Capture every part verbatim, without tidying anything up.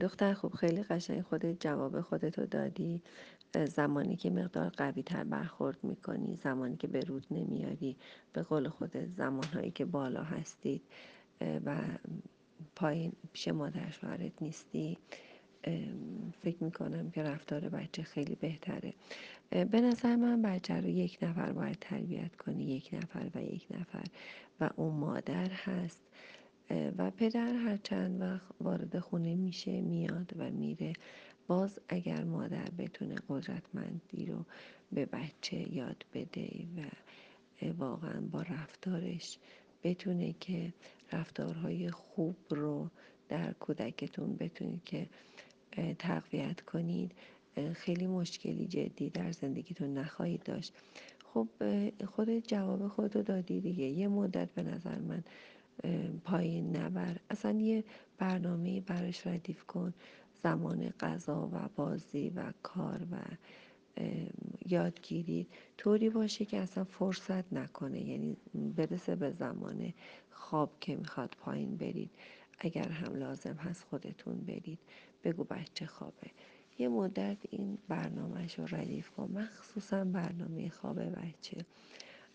دختر خوب خیلی قشنگ خودت جواب خودتو دادی. زمانی که مقدار قوی تر برخورد میکنی، زمانی که به رود نمیاری، به قول خودت زمانهایی که بالا هستید و پایین پیش مادر شوهرت نیستی، فکر میکنم که رفتار بچه خیلی بهتره. به نظر من بچه رو یک نفر باید تربیت کنی، یک نفر و یک نفر، و اون مادر هست. و پدر هر چند وقت وارد خونه میشه، میاد و میره. باز اگر مادر بتونه قدرتمندی رو به بچه یاد بده و واقعا با رفتارش بتونه که رفتارهای خوب رو در کودکتون بتونید که تقویت کنید، خیلی مشکلی جدی در زندگیتون نخواهید داشت. خب خود جواب خود رو دادی دیگه. یه مدت به نظر من پایین نبر، اصلا یه برنامه براش ردیف کن، زمان غذا و بازی و کار و یادگیری طوری باشه که اصلا فرصت نکنه، یعنی برسه به زمان خواب که میخواد پایین برید. اگر هم لازم هست خودتون برید، بگو بچه خوابه، یه مدت این برنامهش رو ردیف کن. مخصوصا برنامه خواب بچه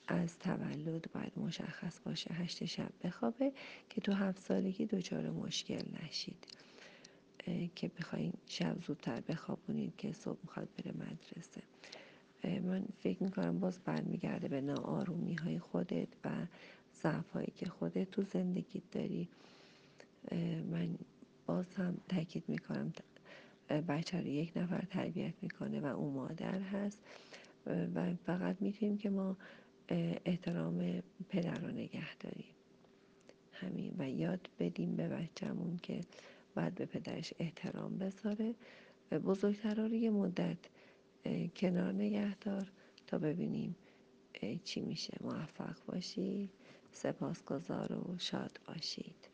از تولد باید مشخص باشه، هشت شب بخوابه که تو هفت سالگی دچار مشکل نشید، که بخواین شب زودتر بخوابونید که صبح میخواد بره مدرسه. من فکر میکنم باز برمیگرده به ناآرومی های خودت و ضعف هایی که خودت تو زندگیت داری. من باز هم تاکید میکنم بچه رو یک نفر تربیت میکنه و اون مادر هست، و فقط میتونیم که ما احترام پدر رو نگه داریم، همین، و یاد بدیم به بچه‌مون که باید به پدرش احترام بذاره. بزرگترا رو یه مدت کنار نگه دار تا ببینیم چی میشه. موفق باشی، سپاسگزار و شاد باشید.